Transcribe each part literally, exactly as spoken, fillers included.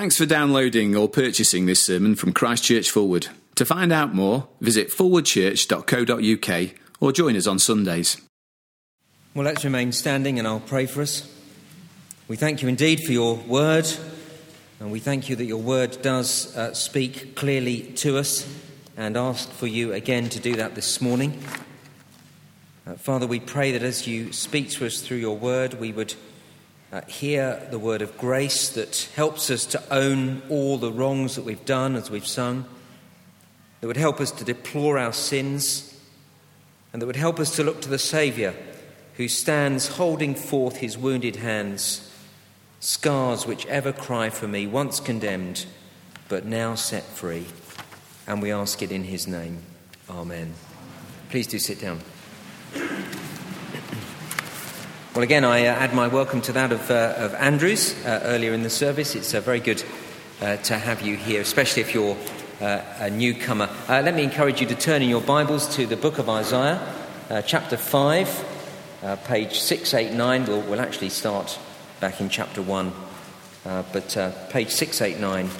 Thanks for downloading or purchasing this sermon from Christchurch Forward. To find out more, visit forward church dot co dot u k or join us on Sundays. Well, let's remain standing and I'll pray for us. We thank you indeed for your word, and we thank you that your word does uh, speak clearly to us, and ask for you again to do that this morning. Uh, Father, we pray that as you speak to us through your word, we would Uh, hear the word of grace that helps us to own all the wrongs that we've done as we've sung, that would help us to deplore our sins, and that would help us to look to the Saviour who stands holding forth his wounded hands, scars which ever cry for me, once condemned, but now set free. And we ask it in his name. Amen. Please do sit down. Well, again, I uh, add my welcome to that of, uh, of Andrew's uh, earlier in the service. It's uh, very good uh, to have you here, especially if you're uh, a newcomer. Uh, let me encourage you to turn in your Bibles to the book of Isaiah, uh, chapter five, uh, page six eighty-nine. We'll, we'll actually start back in chapter one, uh, but uh, page six eighty-nine,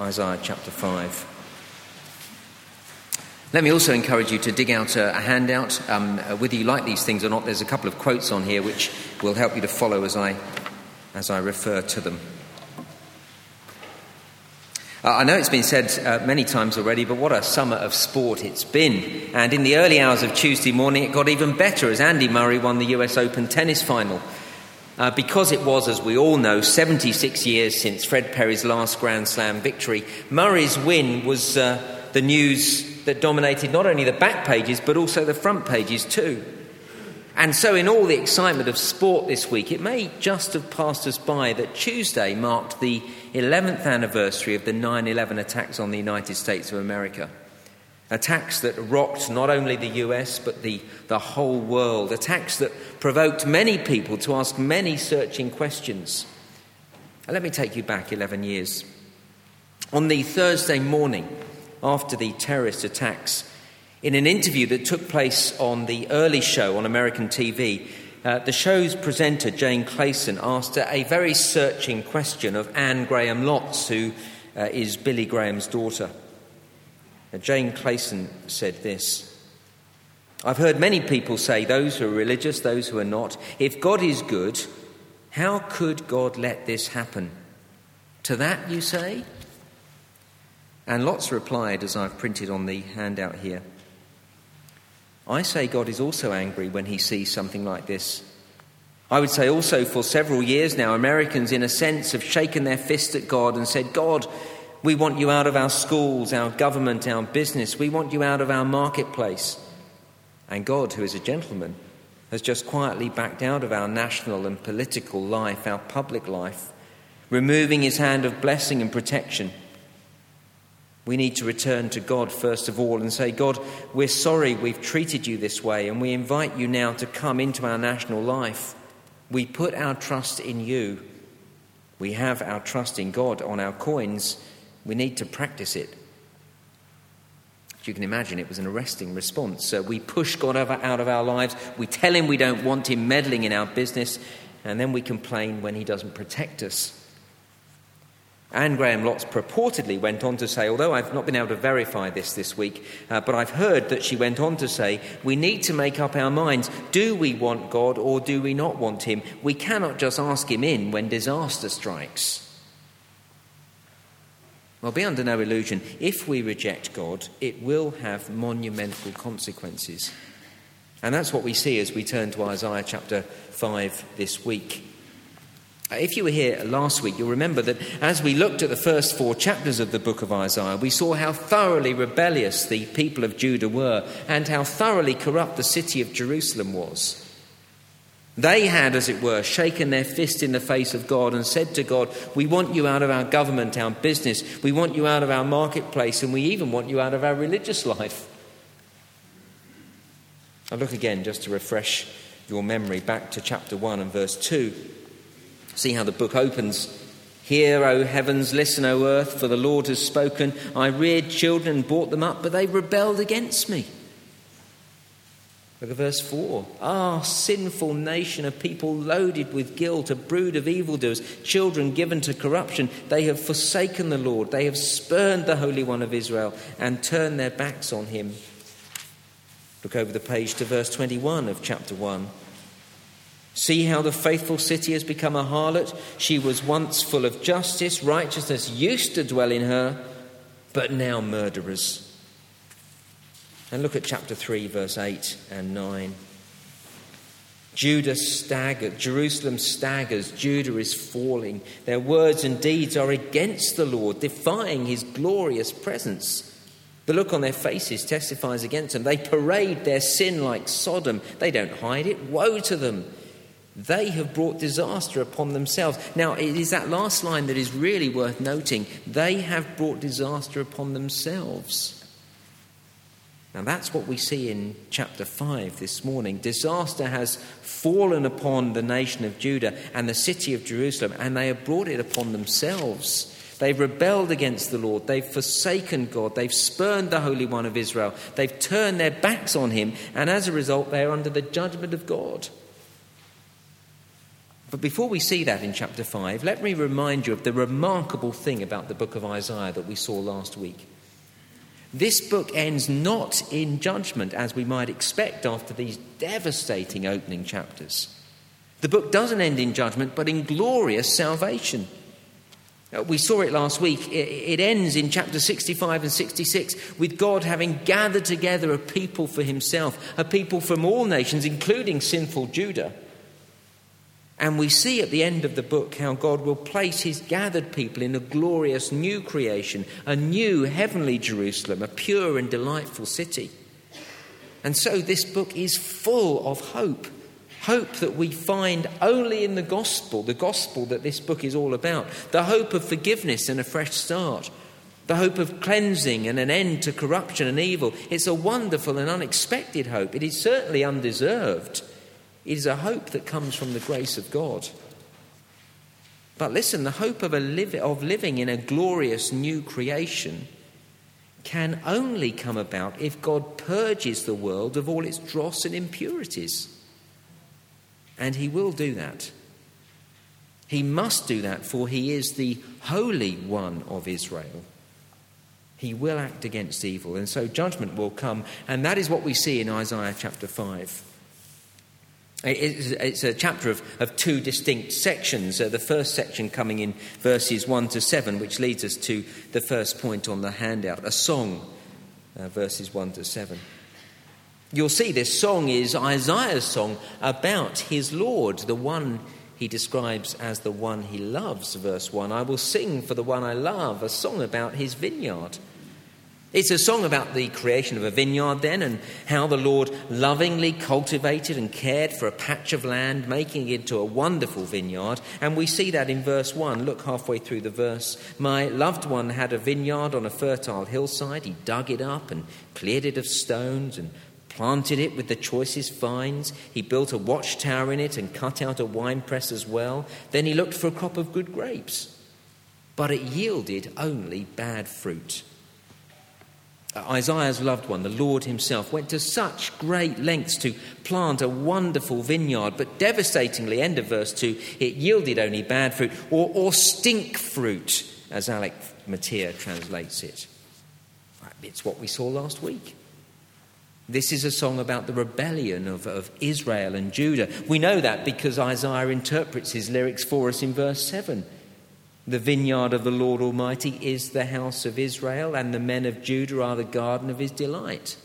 Isaiah chapter five. Let me also encourage you to dig out a, a handout. Um, whether you like these things or not, there's a couple of quotes on here which will help you to follow as I as I refer to them. Uh, I know it's been said uh, many times already, but what a summer of sport it's been. And in the early hours of Tuesday morning, it got even better as Andy Murray won the U S Open tennis final. Uh, because it was, as we all know, seventy-six years since Fred Perry's last Grand Slam victory, Murray's win was uh, the news that dominated not only the back pages, but also the front pages too. And so in all the excitement of sport this week, it may just have passed us by that Tuesday marked the eleventh anniversary of the nine eleven attacks on the United States of America. Attacks that rocked not only the U S, but the, the whole world. Attacks that provoked many people to ask many searching questions. And let me take you back eleven years. On the Thursday morning, after the terrorist attacks, in an interview that took place on the early show on American T V, uh, the show's presenter, Jane Clayson, asked a very searching question of Anne Graham Lotz, who uh, is Billy Graham's daughter. Now, Jane Clayson said this: "I've heard many people say, those who are religious, those who are not, if God is good, how could God let this happen? To that you say?" And Lotz replied, as I've printed on the handout here, "I say God is also angry when he sees something like this. I would say also for several years now, Americans in a sense have shaken their fist at God and said, God, we want you out of our schools, our government, our business. We want you out of our marketplace. And God, who is a gentleman, has just quietly backed out of our national and political life, our public life, removing his hand of blessing and protection. We need to return to God first of all and say, God, we're sorry we've treated you this way, and we invite you now to come into our national life. We put our trust in you. We have our trust in God on our coins. We need to practice it." As you can imagine, it was an arresting response. So we push God out of our lives. We tell him we don't want him meddling in our business, and then we complain when he doesn't protect us. Anne Graham Lotz purportedly went on to say, although I've not been able to verify this this week, uh, but I've heard that she went on to say, we need to make up our minds. Do we want God or do we not want him? We cannot just ask him in when disaster strikes. Well, be under no illusion. If we reject God, it will have monumental consequences. And that's what we see as we turn to Isaiah chapter five this week. If you were here last week, you'll remember that as we looked at the first four chapters of the book of Isaiah, we saw how thoroughly rebellious the people of Judah were and how thoroughly corrupt the city of Jerusalem was. They had, as it were, shaken their fist in the face of God and said to God, we want you out of our government, our business, we want you out of our marketplace, and we even want you out of our religious life. Now look again, just to refresh your memory, back to chapter one and verse two. See how the book opens. Hear, O heavens, listen, O earth, for the Lord has spoken. I reared children and brought them up, but they rebelled against me. Look at verse four. Ah, sinful nation, a people loaded with guilt, a brood of evildoers, children given to corruption. They have forsaken the Lord. They have spurned the Holy One of Israel and turned their backs on him. Look over the page to verse twenty-one of chapter one. See how the faithful city has become a harlot. She was once full of justice. Righteousness used to dwell in her, but now murderers. And look at chapter three, verse eight and nine. Judah staggers, Jerusalem staggers, Judah is falling. Their words and deeds are against the Lord, defying his glorious presence. The look on their faces testifies against them. They parade their sin like Sodom. They don't hide it. Woe to them. They have brought disaster upon themselves. Now, it is that last line that is really worth noting. They have brought disaster upon themselves. Now that's what we see in chapter five this morning. Disaster has fallen upon the nation of Judah and the city of Jerusalem, and they have brought it upon themselves. They've rebelled against the Lord. They've forsaken God. They've spurned the Holy One of Israel. They've turned their backs on him, and as a result, they are under the judgment of God. But before we see that in chapter five, let me remind you of the remarkable thing about the book of Isaiah that we saw last week. This book ends not in judgment, as we might expect after these devastating opening chapters. The book doesn't end in judgment, but in glorious salvation. We saw it last week. It ends in chapter sixty-five and sixty-six with God having gathered together a people for himself, a people from all nations, including sinful Judah. And we see at the end of the book how God will place his gathered people in a glorious new creation, a new heavenly Jerusalem, a pure and delightful city. And so this book is full of hope, hope that we find only in the gospel, the gospel that this book is all about, the hope of forgiveness and a fresh start, the hope of cleansing and an end to corruption and evil. It's a wonderful and unexpected hope. It is certainly undeserved. It is a hope that comes from the grace of God. But listen, the hope of, a live, of living in a glorious new creation can only come about if God purges the world of all its dross and impurities. And he will do that. He must do that, for he is the Holy One of Israel. He will act against evil, and so judgment will come. And that is what we see in Isaiah chapter five. It's a chapter of, of two distinct sections. Uh, the first section coming in verses one to seven, which leads us to the first point on the handout, a song, uh, verses one to seven. You'll see this song is Isaiah's song about his Lord, the one he describes as the one he loves, verse one. I will sing for the one I love, a song about his vineyard. It's a song about the creation of a vineyard then, and how the Lord lovingly cultivated and cared for a patch of land, making it into a wonderful vineyard. And we see that in verse one. Look halfway through the verse. My loved one had a vineyard on a fertile hillside. He dug it up and cleared it of stones and planted it with the choicest vines. He built a watchtower in it and cut out a winepress as well. Then he looked for a crop of good grapes, but it yielded only bad fruit. Isaiah's loved one, the Lord himself, went to such great lengths to plant a wonderful vineyard, but devastatingly, end of verse two, it yielded only bad fruit, or, or stink fruit, as Alec Matea translates it. It's what we saw last week. This is a song about the rebellion of, of Israel and Judah. We know that because Isaiah interprets his lyrics for us in verse seven. The vineyard of the Lord Almighty is the house of Israel, and the men of Judah are the garden of his delight.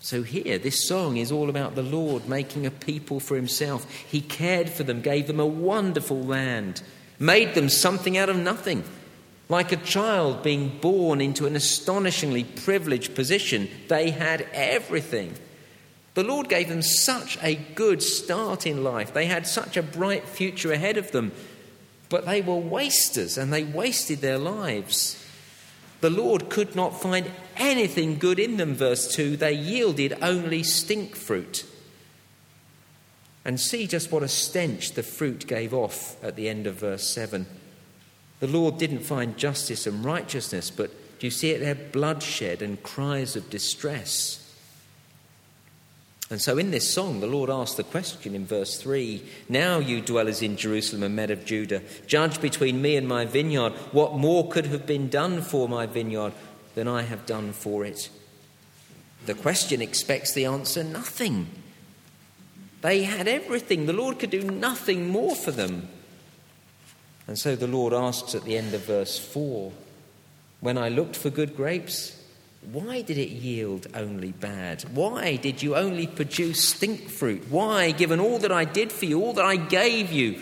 So here, this song is all about the Lord making a people for himself. He cared for them, gave them a wonderful land, made them something out of nothing, like a child being born into an astonishingly privileged position. They had everything. The Lord gave them such a good start in life. They had such a bright future ahead of them. But they were wasters, and they wasted their lives. The Lord could not find anything good in them, verse two. They yielded only stink fruit. And see just what a stench the fruit gave off at the end of verse seven. The Lord didn't find justice and righteousness, but do you see it there? Bloodshed and cries of distress. And so in this song, the Lord asked the question in verse three, "Now you dwellers in Jerusalem and men of Judah, judge between me and my vineyard. What more could have been done for my vineyard than I have done for it?" The question expects the answer, nothing. They had everything. The Lord could do nothing more for them. And so the Lord asks at the end of verse four, "When I looked for good grapes, why did it yield only bad? Why did you only produce stink fruit? Why, given all that I did for you, all that I gave you,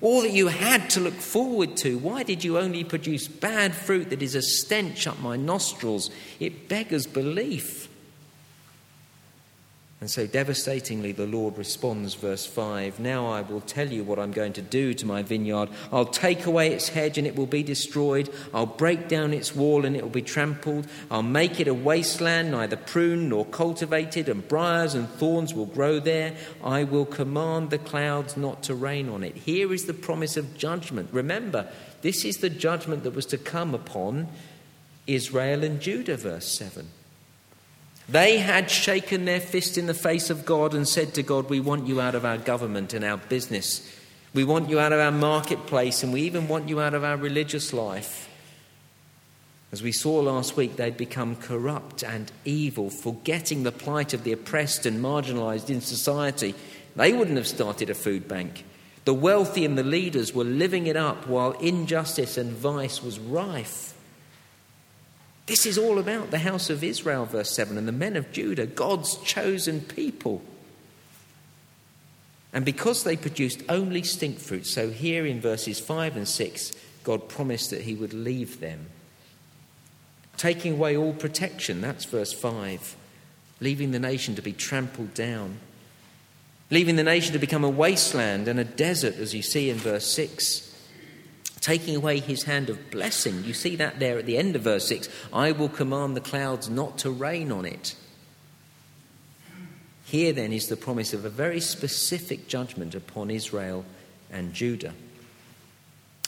all that you had to look forward to, why did you only produce bad fruit that is a stench up my nostrils? It beggars belief." And so devastatingly the Lord responds, verse five, "Now I will tell you what I'm going to do to my vineyard. I'll take away its hedge and it will be destroyed. I'll break down its wall and it will be trampled. I'll make it a wasteland, neither pruned nor cultivated, and briars and thorns will grow there. I will command the clouds not to rain on it." Here is the promise of judgment. Remember, this is the judgment that was to come upon Israel and Judah, verse seven. They had shaken their fist in the face of God and said to God, "We want you out of our government and our business. We want you out of our marketplace, and we even want you out of our religious life." As we saw last week, they'd become corrupt and evil, forgetting the plight of the oppressed and marginalised in society. They wouldn't have started a food bank. The wealthy and the leaders were living it up while injustice and vice was rife. This is all about the house of Israel, verse seven, and the men of Judah, God's chosen people. And because they produced only stink fruit, so here in verses five and six, God promised that he would leave them, taking away all protection, that's verse five, leaving the nation to be trampled down, leaving the nation to become a wasteland and a desert, as you see in verse six. Taking away his hand of blessing. You see that there at the end of verse six. "I will command the clouds not to rain on it." Here then is the promise of a very specific judgment upon Israel and Judah.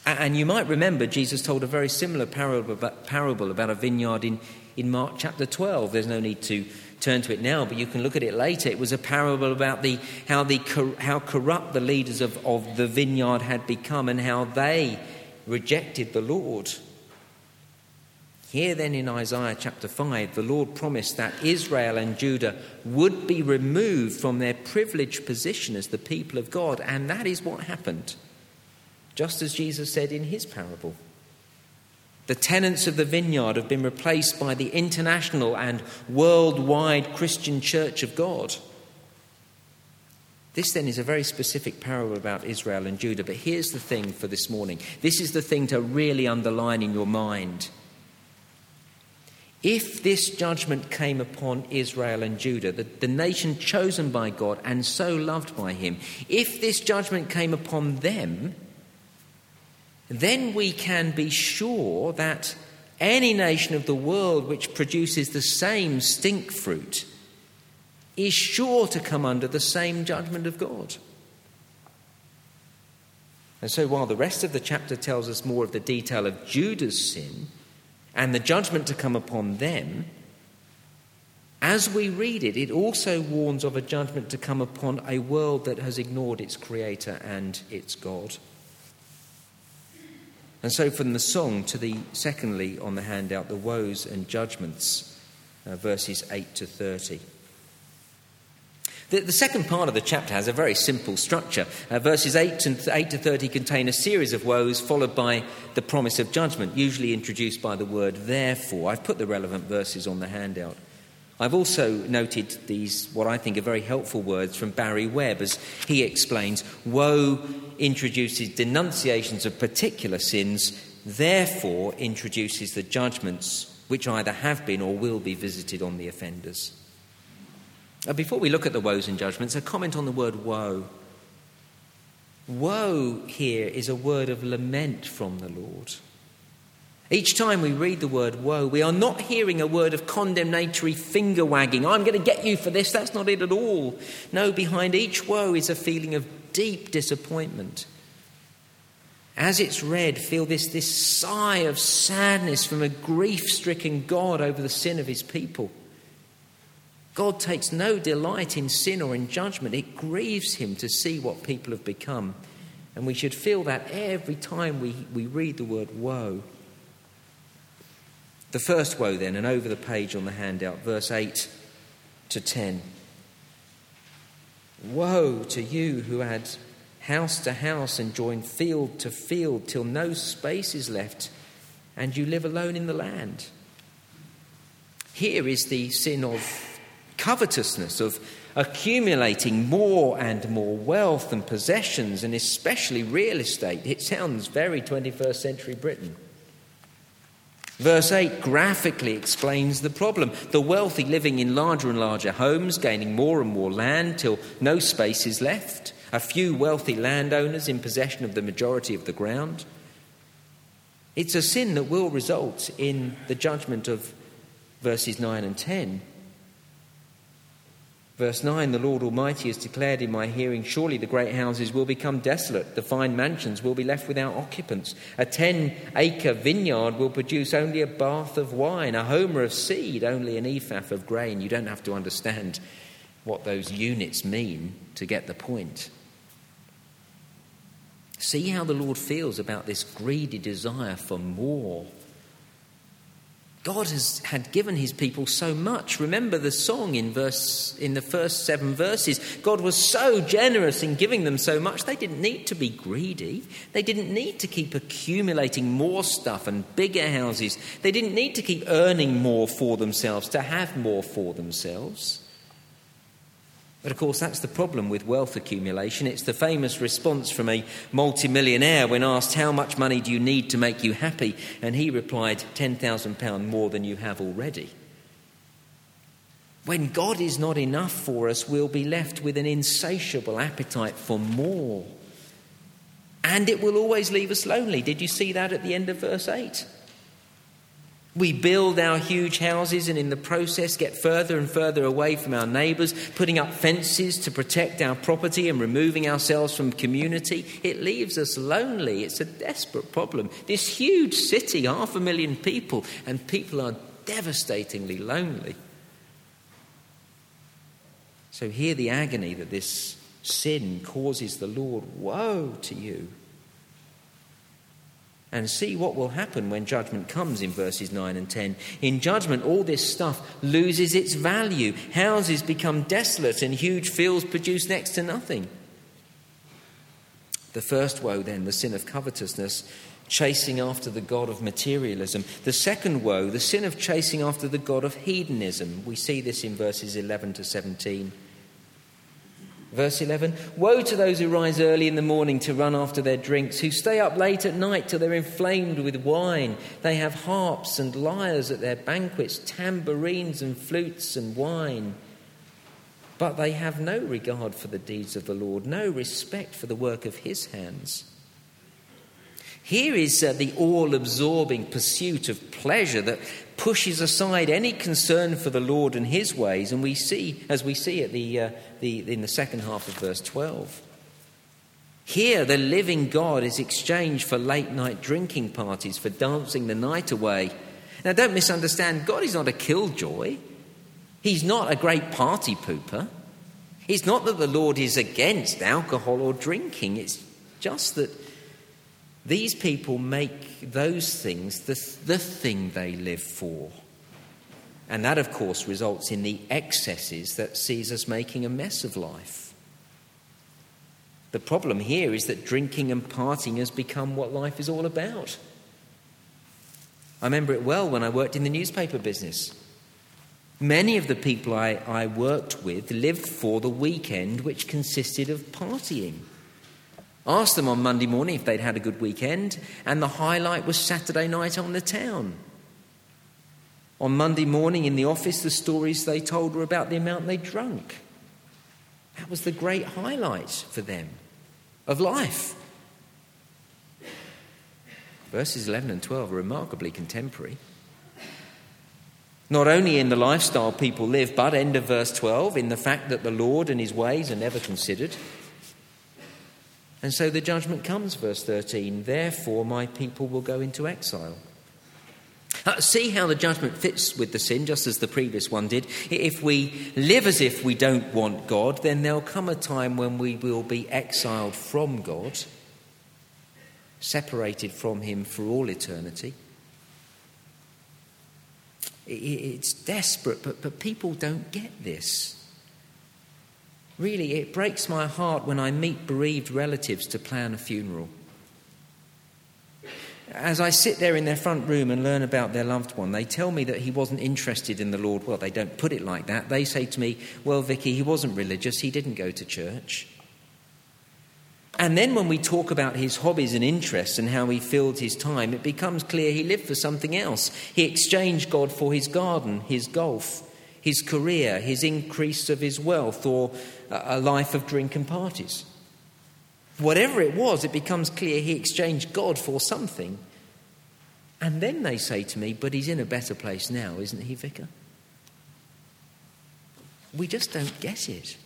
And you might remember Jesus told a very similar parable about a vineyard in, in Mark chapter twelve. There's no need to turn to it now, but you can look at it later. It was a parable about the how the how corrupt the leaders of, of the vineyard had become and how they rejected the Lord. Here then in Isaiah chapter five, the Lord promised that Israel and Judah would be removed from their privileged position as the people of God, and that is what happened, just as Jesus said in his parable. The tenants of the vineyard have been replaced by the international and worldwide Christian Church of God. This then is a very specific parable about Israel and Judah, but here's the thing for this morning. This is the thing to really underline in your mind. If this judgment came upon Israel and Judah, the, the nation chosen by God and so loved by him, if this judgment came upon them, then we can be sure that any nation of the world which produces the same stink fruit is sure to come under the same judgment of God. And so while the rest of the chapter tells us more of the detail of Judah's sin and the judgment to come upon them, as we read it, it also warns of a judgment to come upon a world that has ignored its Creator and its God. And so from the song to the, secondly, on the handout, the woes and judgments, uh, verses eight to thirty. The, the second part of the chapter has a very simple structure. Uh, verses eight, and eight to thirty contain a series of woes followed by the promise of judgment, usually introduced by the word therefore. I've put the relevant verses on the handout. I've also noted these, what I think are very helpful words from Barry Webb as he explains, woe introduces denunciations of particular sins, therefore introduces the judgments which either have been or will be visited on the offenders. Now, before we look at the woes and judgments, a comment on the word woe. Woe here is a word of lament from the Lord. Each time we read the word woe, we are not hearing a word of condemnatory finger wagging. I'm going to get you for this. That's not it at all. No, behind each woe is a feeling of deep disappointment. As it's read, feel this, this sigh of sadness from a grief-stricken God over the sin of his people. God takes no delight in sin or in judgment. It grieves him to see what people have become. And we should feel that every time we, we read the word woe. The first woe then, and over the page on the handout, verse eight to ten. Woe to you who add house to house and join field to field till no space is left and you live alone in the land. Here is the sin of covetousness, of accumulating more and more wealth and possessions, and especially real estate. It sounds very twenty-first century Britain. Verse eight graphically explains the problem. The wealthy living in larger and larger homes, gaining more and more land till no space is left. A few wealthy landowners in possession of the majority of the ground. It's a sin that will result in the judgment of verses nine and ten. Verse nine, the Lord Almighty has declared in my hearing, surely the great houses will become desolate, the fine mansions will be left without occupants. A ten-acre vineyard will produce only a bath of wine, a homer of seed, only an ephah of grain. You don't have to understand what those units mean to get the point. See how the Lord feels about this greedy desire for more. God has had given his people so much. Remember the song in verse in the first seven verses. God was so generous in giving them so much. They didn't need to be greedy. They didn't need to keep accumulating more stuff and bigger houses. They didn't need to keep earning more for themselves, to have more for themselves. But of course, that's the problem with wealth accumulation. It's the famous response from a multimillionaire when asked, how much money do you need to make you happy? And he replied, ten thousand pounds more than you have already. When God is not enough for us, we'll be left with an insatiable appetite for more. And it will always leave us lonely. Did you see that at the end of verse eight? We build our huge houses and in the process get further and further away from our neighbours, putting up fences to protect our property and removing ourselves from community. It leaves us lonely. It's a desperate problem. This huge city, half a million people, and people are devastatingly lonely. So hear the agony that this sin causes the Lord. Woe to you. And see what will happen when judgment comes in verses nine and ten. In judgment, all this stuff loses its value. Houses become desolate and huge fields produce next to nothing. The first woe then, the sin of covetousness, chasing after the god of materialism. The second woe, the sin of chasing after the god of hedonism. We see this in verses eleven to seventeen. Verse eleven, woe to those who rise early in the morning to run after their drinks, who stay up late at night till they're inflamed with wine. They have harps and lyres at their banquets, tambourines and flutes and wine. But they have no regard for the deeds of the Lord, no respect for the work of his hands. Here is uh, the all-absorbing pursuit of pleasure that pushes aside any concern for the Lord and his ways, and we see, as we see at the, uh, the in the second half of verse twelve. Here the living God is exchanged for late-night drinking parties, for dancing the night away. Now don't misunderstand, God is not a killjoy. He's not a great party pooper. It's not that the Lord is against alcohol or drinking. It's just that these people make those things the, the thing they live for. And that, of course, results in the excesses that sees us making a mess of life. The problem here is that drinking and partying has become what life is all about. I remember it well when I worked in the newspaper business. Many of the people I, I worked with lived for the weekend, which consisted of partying. Asked them on Monday morning if they'd had a good weekend, and the highlight was Saturday night on the town. On Monday morning in the office, the stories they told were about the amount they drunk. That was the great highlight for them of life. Verses eleven and twelve are remarkably contemporary. Not only in the lifestyle people live, but end of verse twelve, in the fact that the Lord and his ways are never considered. And so the judgment comes, verse thirteen, therefore my people will go into exile. Uh, see how the judgment fits with the sin, just as the previous one did. If we live as if we don't want God, then there'll come a time when we will be exiled from God, separated from him for all eternity. It's desperate, but, but people don't get this. Really, it breaks my heart when I meet bereaved relatives to plan a funeral. As I sit there in their front room and learn about their loved one, they tell me that he wasn't interested in the Lord. Well, they don't put it like that. They say to me, well, Vicky, he wasn't religious. He didn't go to church. And then when we talk about his hobbies and interests and how he filled his time, it becomes clear he lived for something else. He exchanged God for his garden, his golf, his career, his increase of his wealth, or a life of drink and parties. Whatever it was, it becomes clear he exchanged God for something. And then they say to me, but he's in a better place now, isn't he, Vicar? We just don't get it.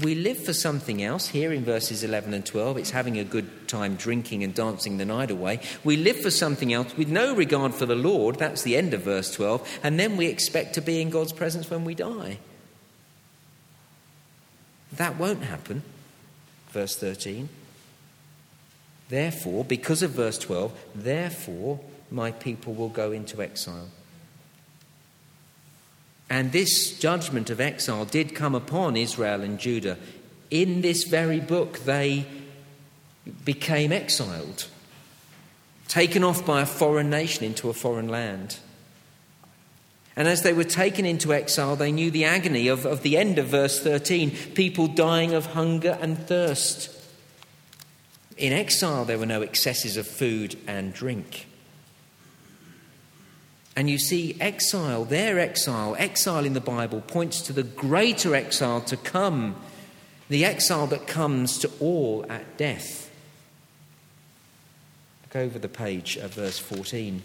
We live for something else. Here in verses eleven and twelve, it's having a good time drinking and dancing the night away. We live for something else with no regard for the Lord. That's the end of verse twelve. And then we expect to be in God's presence when we die. That won't happen. Verse thirteen. Therefore, because of verse twelve, therefore my people will go into exile. And this judgment of exile did come upon Israel and Judah. In this very book, they became exiled, taken off by a foreign nation into a foreign land. And as they were taken into exile, they knew the agony of, of the end of verse thirteen, people dying of hunger and thirst. In exile, there were no excesses of food and drink. And you see, exile, their exile, exile in the Bible points to the greater exile to come, the exile that comes to all at death. Look over the page at verse fourteen.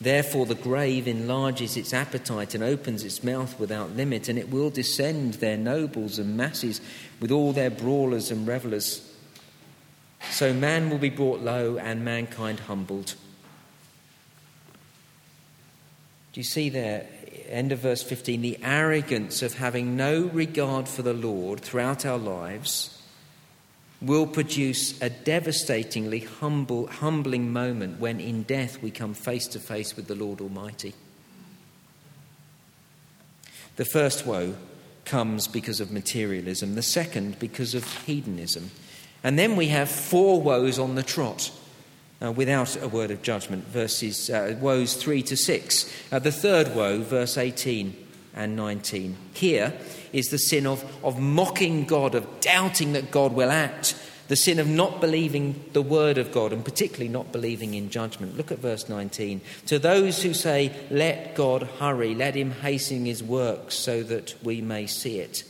Therefore the grave enlarges its appetite and opens its mouth without limit, and it will descend their nobles and masses with all their brawlers and revellers. So man will be brought low and mankind humbled. Do you see there, end of verse fifteen, the arrogance of having no regard for the Lord throughout our lives will produce a devastatingly humble, humbling moment when in death we come face to face with the Lord Almighty. The first woe comes because of materialism, the second because of hedonism. And then we have four woes on the trot. Uh, without a word of judgment, verses uh, woes three to six. Uh, the third woe, verse eighteen and nineteen. Here is the sin of, of mocking God, of doubting that God will act, the sin of not believing the word of God, and particularly not believing in judgment. Look at verse nineteen. To those who say, let God hurry, let him hasten his work so that we may see it.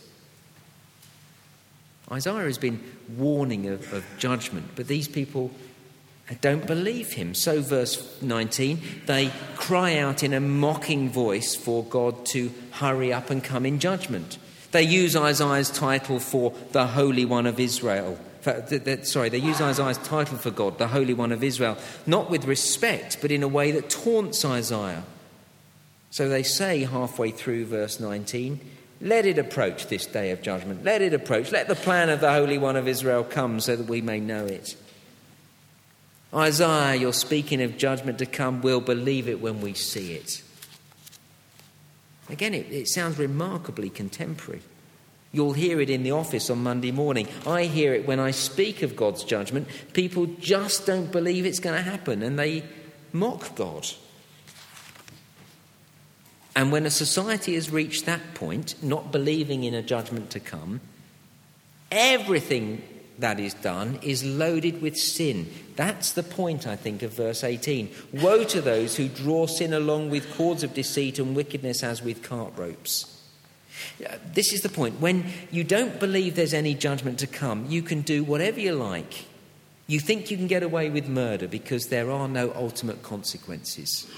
Isaiah has been warning of, of judgment, but these people don't believe him. So verse nineteen, they cry out in a mocking voice for God to hurry up and come in judgment. They use Isaiah's title for the Holy One of Israel. For, th- th- sorry, they use Isaiah's title for God, the Holy One of Israel, not with respect, but in a way that taunts Isaiah. So they say halfway through verse nineteen, let it approach this day of judgment. Let it approach. Let the plan of the Holy One of Israel come so that we may know it. Isaiah, you're speaking of judgment to come. We'll believe it when we see it. Again, it, it sounds remarkably contemporary. You'll hear it in the office on Monday morning. I hear it when I speak of God's judgment. People just don't believe it's going to happen, and they mock God. And when a society has reached that point, not believing in a judgment to come, everything that is done is loaded with sin. That's the point, I think, of verse eighteen. Woe to those who draw sin along with cords of deceit and wickedness as with cart ropes. This is the point. When you don't believe there's any judgment to come, you can do whatever you like. You think you can get away with murder because there are no ultimate consequences.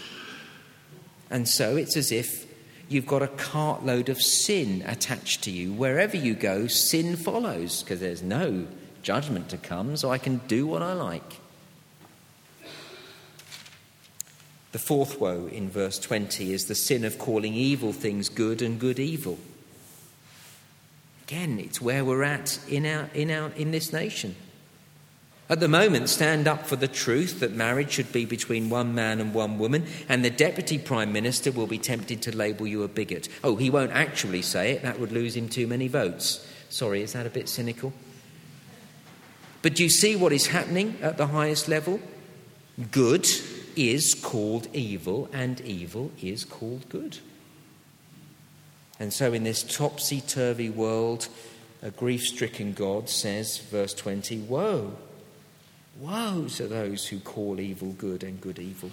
And so it's as if you've got a cartload of sin attached to you. Wherever you go, sin follows because there's no judgment to come, so I can do what I like. The fourth woe in verse twenty is the sin of calling evil things good and good evil. Again, it's where we're at in our in our in this nation. At the moment, stand up for the truth that marriage should be between one man and one woman, and the Deputy Prime Minister will be tempted to label you a bigot. Oh, he won't actually say it. That would lose him too many votes. Sorry, is that a bit cynical? But do you see what is happening at the highest level? Good is called evil, and evil is called good. And so in this topsy-turvy world, a grief-stricken God says, verse twenty, woe! Woe to those who call evil good and good evil.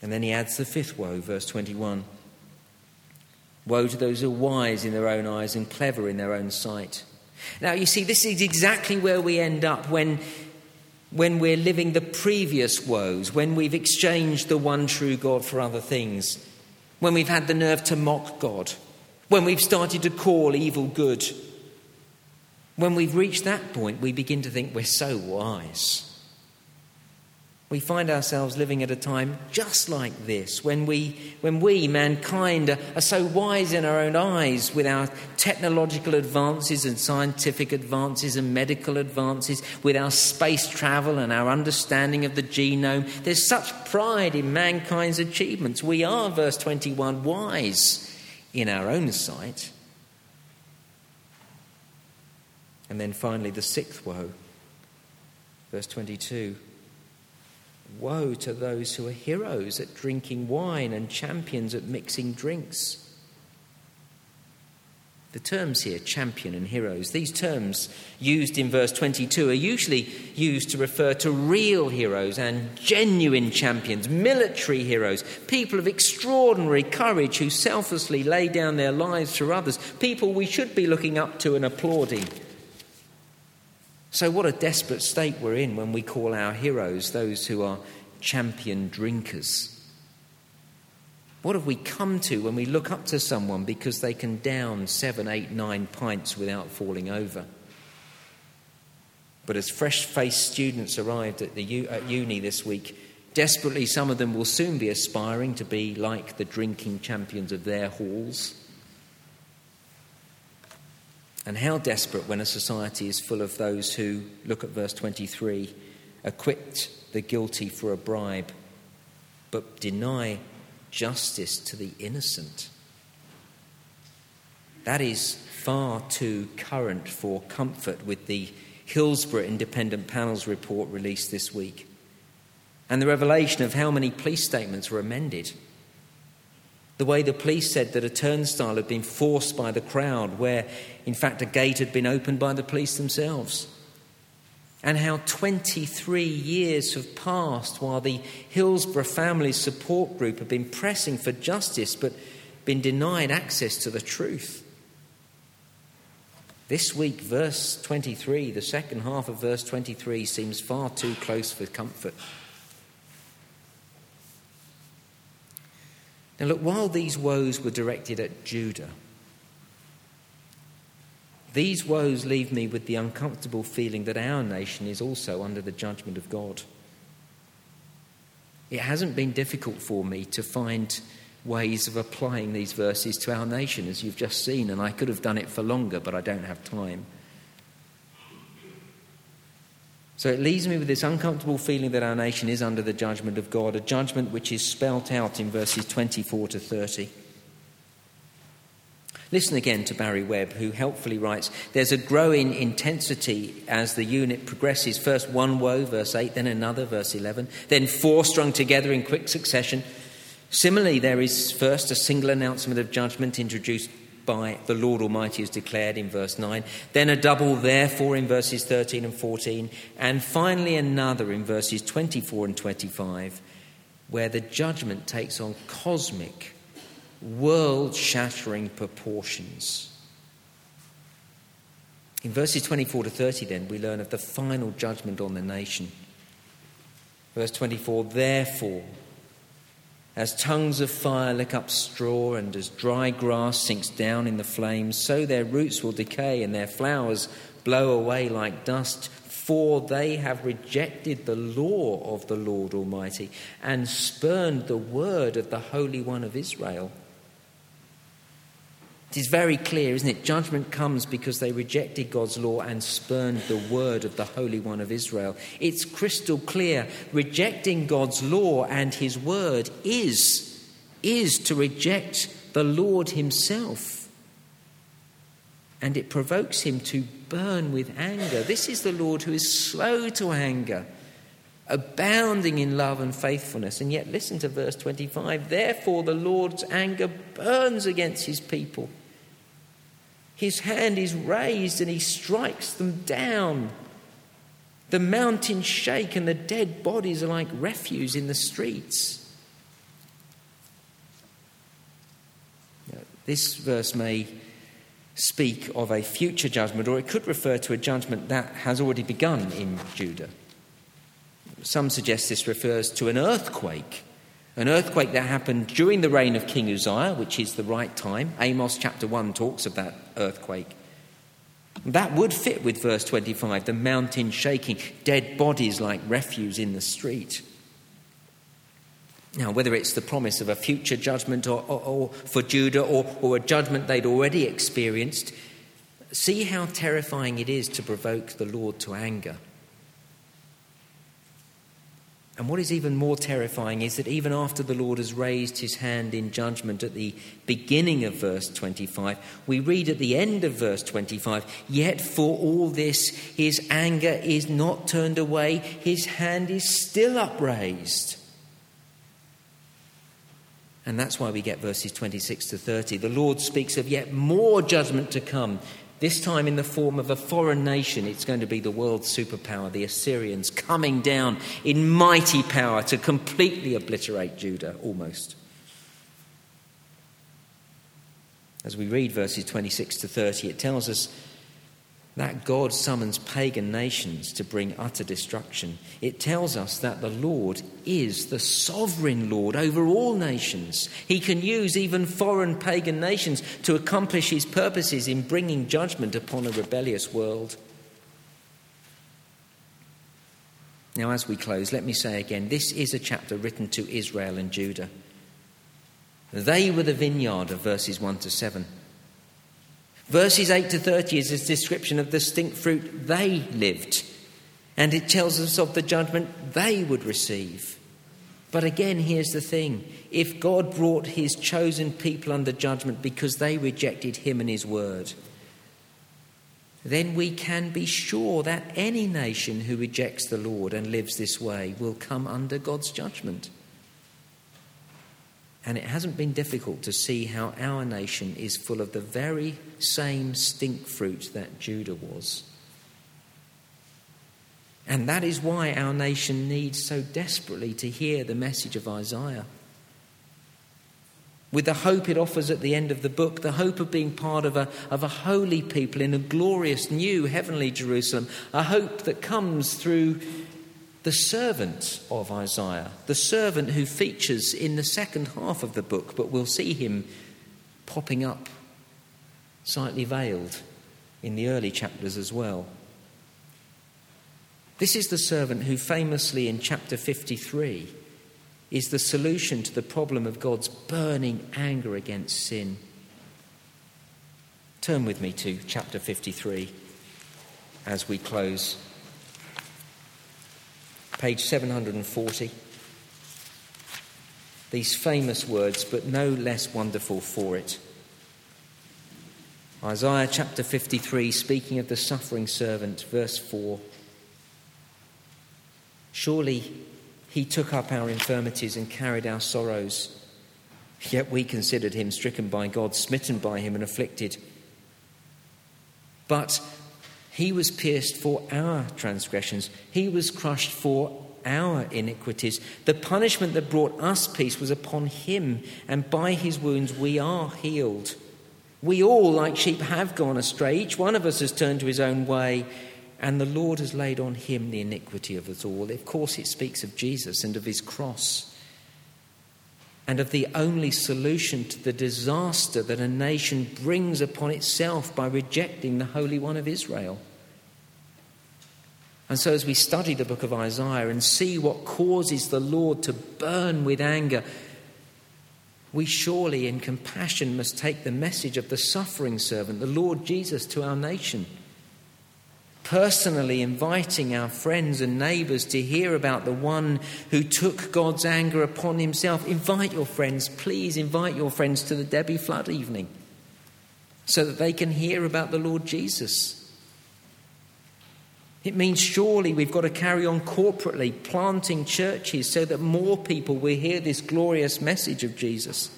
And then he adds the fifth woe, verse twenty-one. Woe to those who are wise in their own eyes and clever in their own sight. Now you see, this is exactly where we end up when, when we're living the previous woes, when we've exchanged the one true God for other things, when we've had the nerve to mock God, when we've started to call evil good. When we've reached that point, we begin to think we're so wise. We find ourselves living at a time just like this, when we, when we mankind, are, are so wise in our own eyes with our technological advances and scientific advances and medical advances, with our space travel and our understanding of the genome. There's such pride in mankind's achievements. We are, verse twenty-one, wise in our own sight. And then finally, the sixth woe, verse twenty-two. Woe to those who are heroes at drinking wine and champions at mixing drinks. The terms here, champion and heroes, these terms used in verse twenty-two are usually used to refer to real heroes and genuine champions, military heroes, people of extraordinary courage who selflessly lay down their lives for others, people we should be looking up to and applauding. So what a desperate state we're in when we call our heroes those who are champion drinkers. What have we come to when we look up to someone because they can down seven, eight, nine pints without falling over? But as fresh-faced students arrived at the U, at uni this week, desperately some of them will soon be aspiring to be like the drinking champions of their halls. And how desperate when a society is full of those who, look at verse twenty-three, acquit the guilty for a bribe, but deny justice to the innocent. That is far too current for comfort with the Hillsborough Independent Panel's report released this week, and the revelation of how many police statements were amended. The way the police said that a turnstile had been forced by the crowd, where, in fact, a gate had been opened by the police themselves. And how twenty-three years have passed while the Hillsborough Family Support Group have been pressing for justice but been denied access to the truth. This week, verse twenty-three, the second half of verse twenty-three, seems far too close for comfort. Now look, while these woes were directed at Judah, these woes leave me with the uncomfortable feeling that our nation is also under the judgment of God. It hasn't been difficult for me to find ways of applying these verses to our nation, as you've just seen, and I could have done it for longer, but I don't have time. So it leaves me with this uncomfortable feeling that our nation is under the judgment of God, a judgment which is spelt out in verses twenty-four to thirty. Listen again to Barry Webb, who helpfully writes, there's a growing intensity as the unit progresses. First one woe, verse eight, then another, verse eleven, then four strung together in quick succession. Similarly, there is first a single announcement of judgment introduced by the Lord Almighty is declared in verse nine, then a double therefore in verses thirteen and fourteen, and finally another in verses twenty-four and twenty-five, where the judgment takes on cosmic, world-shattering proportions. In verses twenty-four to thirty, then, we learn of the final judgment on the nation. Verse twenty-four, therefore, as tongues of fire lick up straw and as dry grass sinks down in the flames, so their roots will decay and their flowers blow away like dust. For they have rejected the law of the Lord Almighty and spurned the word of the Holy One of Israel. It is very clear, isn't it? Judgment comes because they rejected God's law and spurned the word of the Holy One of Israel. It's crystal clear. Rejecting God's law and his word is, is to reject the Lord himself. And it provokes him to burn with anger. This is the Lord who is slow to anger, abounding in love and faithfulness. And yet listen to verse twenty-five. Therefore the Lord's anger burns against his people. His hand is raised and he strikes them down. The mountains shake and the dead bodies are like refuse in the streets. Now, this verse may speak of a future judgment, or it could refer to a judgment that has already begun in Judah. Some suggest this refers to an earthquake, an earthquake that happened during the reign of King Uzziah, which is the right time. Amos chapter one talks of that earthquake. That would fit with verse twenty-five, the mountain shaking, dead bodies like refuse in the street. Now, whether it's the promise of a future judgment or, or, or for Judah or, or a judgment they'd already experienced, see how terrifying it is to provoke the Lord to anger. And what is even more terrifying is that even after the Lord has raised his hand in judgment at the beginning of verse twenty-five, we read at the end of verse twenty-five, yet for all this his anger is not turned away, his hand is still upraised. And that's why we get verses twenty-six to thirty. The Lord speaks of yet more judgment to come, this time in the form of a foreign nation. It's going to be the world's superpower, the Assyrians, coming down in mighty power to completely obliterate Judah, almost. As we read verses twenty-six to thirty, it tells us that God summons pagan nations to bring utter destruction. It tells us that the Lord is the sovereign Lord over all nations. He can use even foreign pagan nations to accomplish his purposes in bringing judgment upon a rebellious world. Now, as we close, let me say again, this is a chapter written to Israel and Judah. They were the vineyard of verses one to seven. Verses eight to thirty is this description of the distinct fruit they lived, and it tells us of the judgment they would receive. But again, here's the thing. If God brought his chosen people under judgment because they rejected him and his word, then we can be sure that any nation who rejects the Lord and lives this way will come under God's judgment. And it hasn't been difficult to see how our nation is full of the very same stink fruit that Judah was. And that is why our nation needs so desperately to hear the message of Isaiah. With the hope it offers at the end of the book, the hope of being part of a, of a holy people in a glorious new heavenly Jerusalem, a hope that comes through the servant of Isaiah, the servant who features in the second half of the book, but we'll see him popping up, slightly veiled, in the early chapters as well. This is the servant who famously in chapter fifty-three is the solution to the problem of God's burning anger against sin. Turn with me to chapter fifty-three as we close. Page seven hundred forty, these famous words, but no less wonderful for it. Isaiah chapter fifty-three, speaking of the suffering servant, verse four. Surely he took up our infirmities and carried our sorrows, yet we considered him stricken by God, smitten by him and afflicted. But he was pierced for our transgressions. He was crushed for our iniquities. The punishment that brought us peace was upon him, and by his wounds we are healed. We all, like sheep, have gone astray. Each one of us has turned to his own way, and the Lord has laid on him the iniquity of us all. Of course, it speaks of Jesus and of his cross, and of the only solution to the disaster that a nation brings upon itself by rejecting the Holy One of Israel. And so as we study the book of Isaiah and see what causes the Lord to burn with anger, we surely in compassion must take the message of the suffering servant, the Lord Jesus, to our nation. Personally inviting our friends and neighbours to hear about the one who took God's anger upon himself. Invite your friends, please invite your friends to the Debbie Flood evening so that they can hear about the Lord Jesus. It means surely we've got to carry on corporately planting churches so that more people will hear this glorious message of Jesus.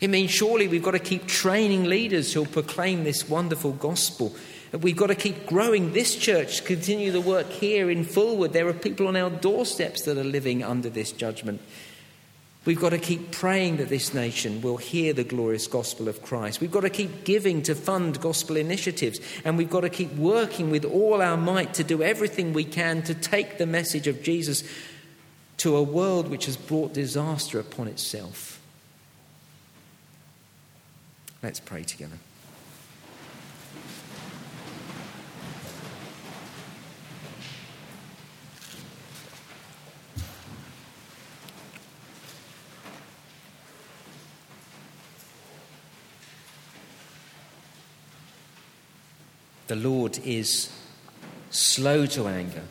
It means surely we've got to keep training leaders who'll proclaim this wonderful gospel. We've got to keep growing this church, continue the work here in Fulwood. There are people on our doorsteps that are living under this judgment. We've got to keep praying that this nation will hear the glorious gospel of Christ. We've got to keep giving to fund gospel initiatives. And we've got to keep working with all our might to do everything we can to take the message of Jesus to a world which has brought disaster upon itself. Let's pray together. The Lord is slow to anger.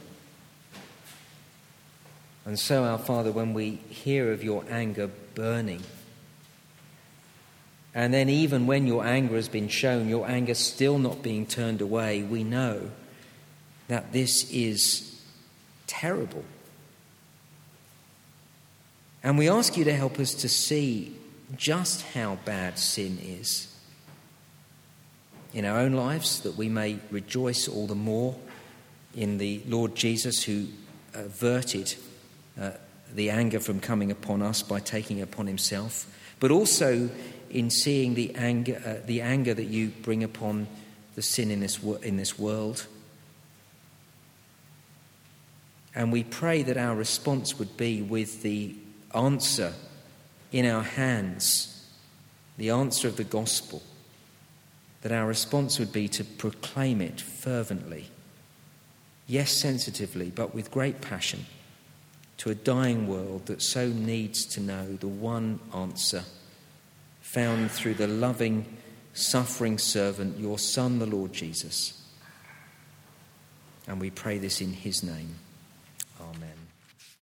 And so, our Father, when we hear of your anger burning, and then even when your anger has been shown, your anger still not being turned away, we know that this is terrible. And we ask you to help us to see just how bad sin is in our own lives, that we may rejoice all the more in the Lord Jesus, who averted uh, the anger from coming upon us by taking it upon himself, but also in seeing the anger uh, the anger that you bring upon the sin in this wor- in this world. And we pray that our response would be with the answer in our hands, the answer of the gospel, that our response would be to proclaim it fervently, yes, sensitively, but with great passion, to a dying world that so needs to know the one answer found through the loving, suffering servant, your Son, the Lord Jesus. And we pray this in his name.